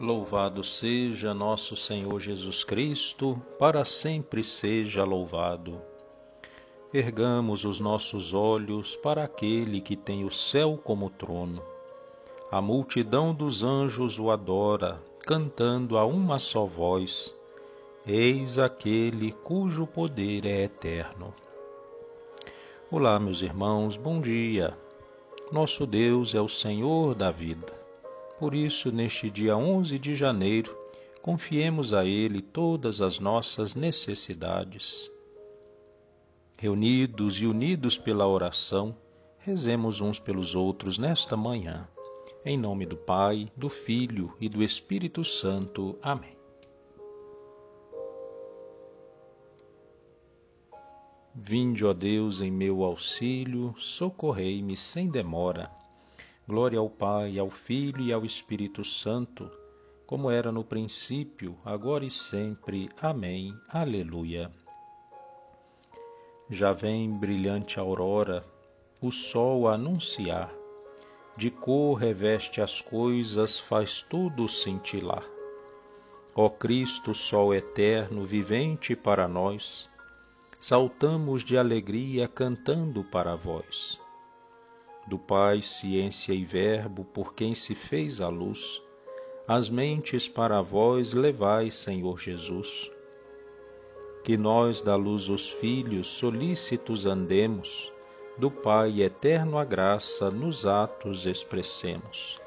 Louvado seja nosso Senhor Jesus Cristo, para sempre seja louvado. Ergamos os nossos olhos para aquele que tem o céu como trono. A multidão dos anjos o adora, cantando a uma só voz: Eis aquele cujo poder é eterno. Olá, meus irmãos, bom dia. Nosso Deus é o Senhor da vida. Por isso, neste dia 11 de janeiro, confiemos a Ele todas as nossas necessidades. Reunidos e unidos pela oração, rezemos uns pelos outros nesta manhã. Em nome do Pai, do Filho e do Espírito Santo. Amém. Vinde, ó Deus, em meu auxílio, socorrei-me sem demora. Glória ao Pai, ao Filho e ao Espírito Santo, como era no princípio, agora e sempre. Amém. Aleluia. Já vem brilhante a aurora, o sol a anunciar. De cor reveste as coisas, faz tudo cintilar. Ó Cristo, sol eterno, vivente para nós, saltamos de alegria cantando para vós. Do Pai, ciência e verbo, por quem se fez a luz, as mentes para vós levai, Senhor Jesus. Que nós da luz os filhos solícitos andemos, do Pai eterno a graça nos atos expressemos.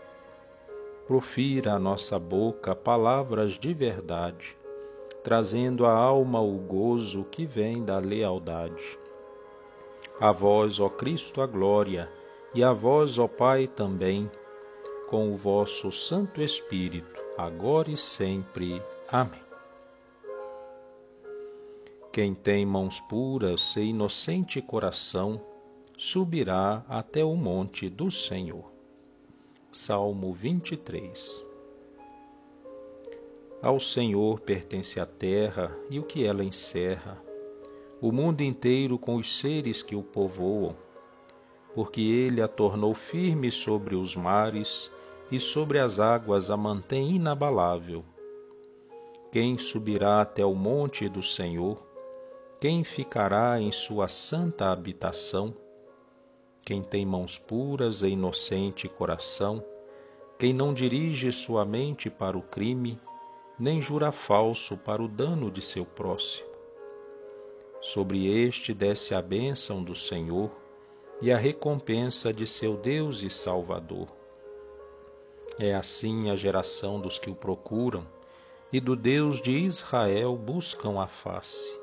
Profira a nossa boca palavras de verdade, trazendo à alma o gozo que vem da lealdade. A vós, ó Cristo, a glória, e a vós, ó Pai, também, com o vosso Santo Espírito, agora e sempre. Amém. Quem tem mãos puras e inocente coração, subirá até o monte do Senhor. Salmo 23. Ao Senhor pertence a terra e o que ela encerra, o mundo inteiro com os seres que o povoam, porque Ele a tornou firme sobre os mares e sobre as águas a mantém inabalável. Quem subirá até o monte do Senhor? Quem ficará em sua santa habitação? Quem tem mãos puras e inocente coração, quem não dirige sua mente para o crime, nem jura falso para o dano de seu próximo. Sobre este desce a bênção do Senhor e a recompensa de seu Deus e Salvador. É assim a geração dos que o procuram e do Deus de Israel buscam a face.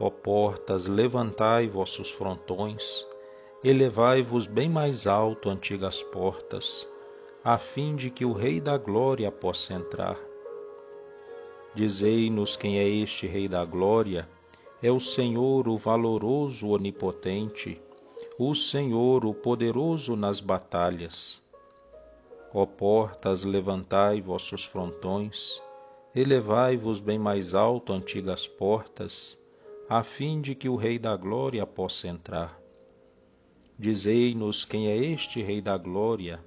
Ó portas, levantai vossos frontões, elevai-vos bem mais alto, antigas portas, a fim de que o Rei da Glória possa entrar. Dizei-nos quem é este Rei da Glória. É o Senhor, o valoroso, onipotente, o Senhor, o poderoso nas batalhas. Ó portas, levantai vossos frontões, elevai-vos bem mais alto, antigas portas, a fim de que o Rei da Glória possa entrar. Dizei-nos quem é este Rei da Glória.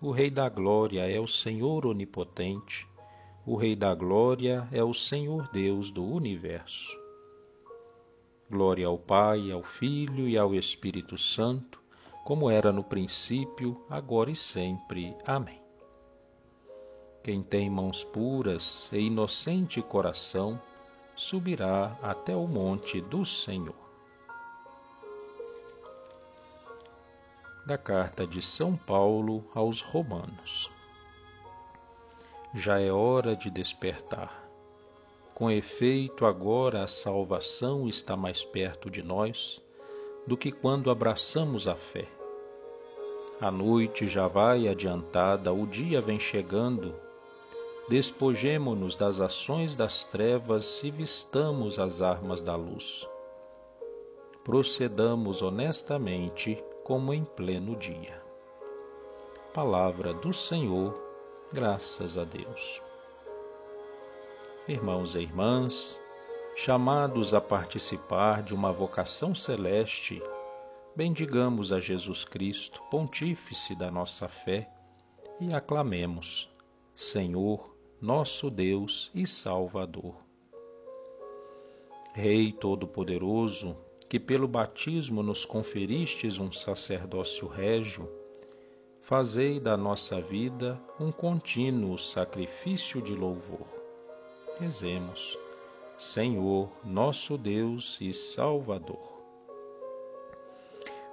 O Rei da Glória é o Senhor onipotente, o Rei da Glória é o Senhor Deus do universo. Glória ao Pai, ao Filho e ao Espírito Santo, como era no princípio, agora e sempre. Amém. Quem tem mãos puras e inocente coração, subirá até o monte do Senhor. Da carta de São Paulo aos Romanos. Já é hora de despertar. Com efeito, agora a salvação está mais perto de nós do que quando abraçamos a fé. A noite já vai adiantada, o dia vem chegando. Despojemo-nos das ações das trevas e vistamos as armas da luz. Procedamos honestamente, como em pleno dia. Palavra do Senhor, graças a Deus. Irmãos e irmãs, chamados a participar de uma vocação celeste, bendigamos a Jesus Cristo, pontífice da nossa fé, e aclamemos: Senhor, nosso Deus e Salvador. Rei Todo-Poderoso, que pelo batismo nos conferistes um sacerdócio régio, fazei da nossa vida um contínuo sacrifício de louvor. Rezemos, Senhor, nosso Deus e Salvador.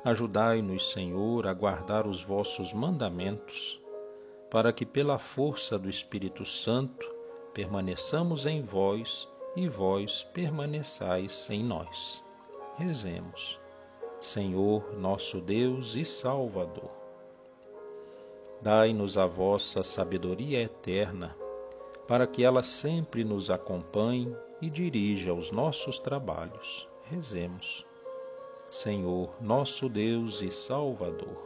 Ajudai-nos, Senhor, a guardar os vossos mandamentos, para que pela força do Espírito Santo permaneçamos em vós e vós permaneçais em nós. Rezemos, Senhor, nosso Deus e Salvador. Dai-nos a vossa sabedoria eterna, para que ela sempre nos acompanhe e dirija os nossos trabalhos. Rezemos, Senhor, nosso Deus e Salvador.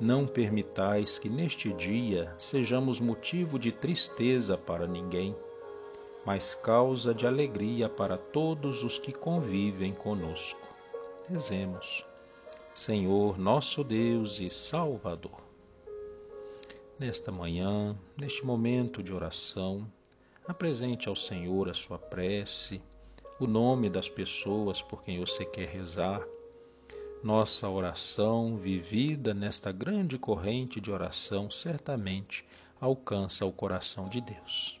Não permitais que neste dia sejamos motivo de tristeza para ninguém, mas causa de alegria para todos os que convivem conosco. Rezemos, Senhor, nosso Deus e Salvador. Nesta manhã, neste momento de oração, apresente ao Senhor a sua prece, o nome das pessoas por quem você quer rezar, nossa oração vivida nesta grande corrente de oração certamente alcança o coração de Deus.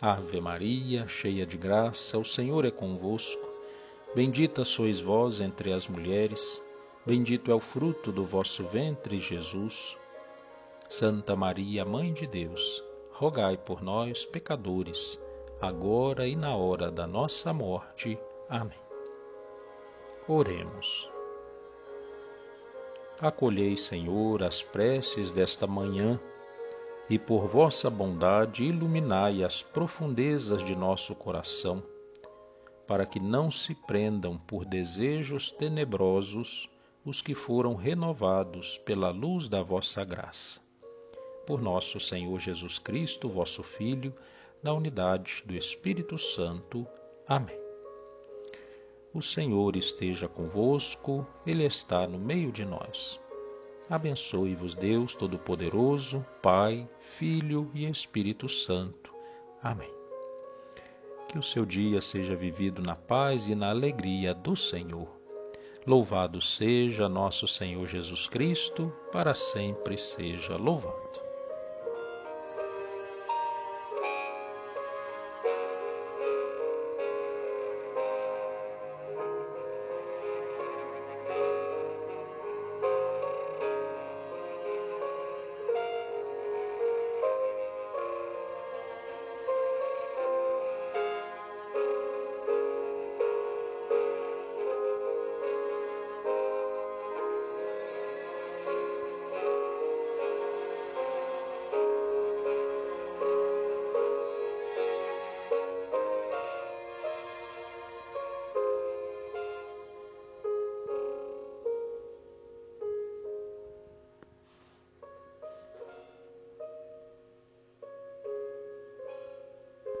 Ave Maria, cheia de graça, o Senhor é convosco. Bendita sois vós entre as mulheres, bendito é o fruto do vosso ventre, Jesus. Santa Maria, Mãe de Deus, rogai por nós, pecadores, agora e na hora da nossa morte. Amém. Oremos. Acolhei, Senhor, as preces desta manhã, e por vossa bondade iluminai as profundezas de nosso coração, para que não se prendam por desejos tenebrosos os que foram renovados pela luz da vossa graça. Por nosso Senhor Jesus Cristo, vosso Filho, na unidade do Espírito Santo. Amém. O Senhor esteja convosco, Ele está no meio de nós. Abençoe-vos Deus Todo-Poderoso, Pai, Filho e Espírito Santo. Amém. Que o seu dia seja vivido na paz e na alegria do Senhor. Louvado seja nosso Senhor Jesus Cristo, para sempre seja louvado.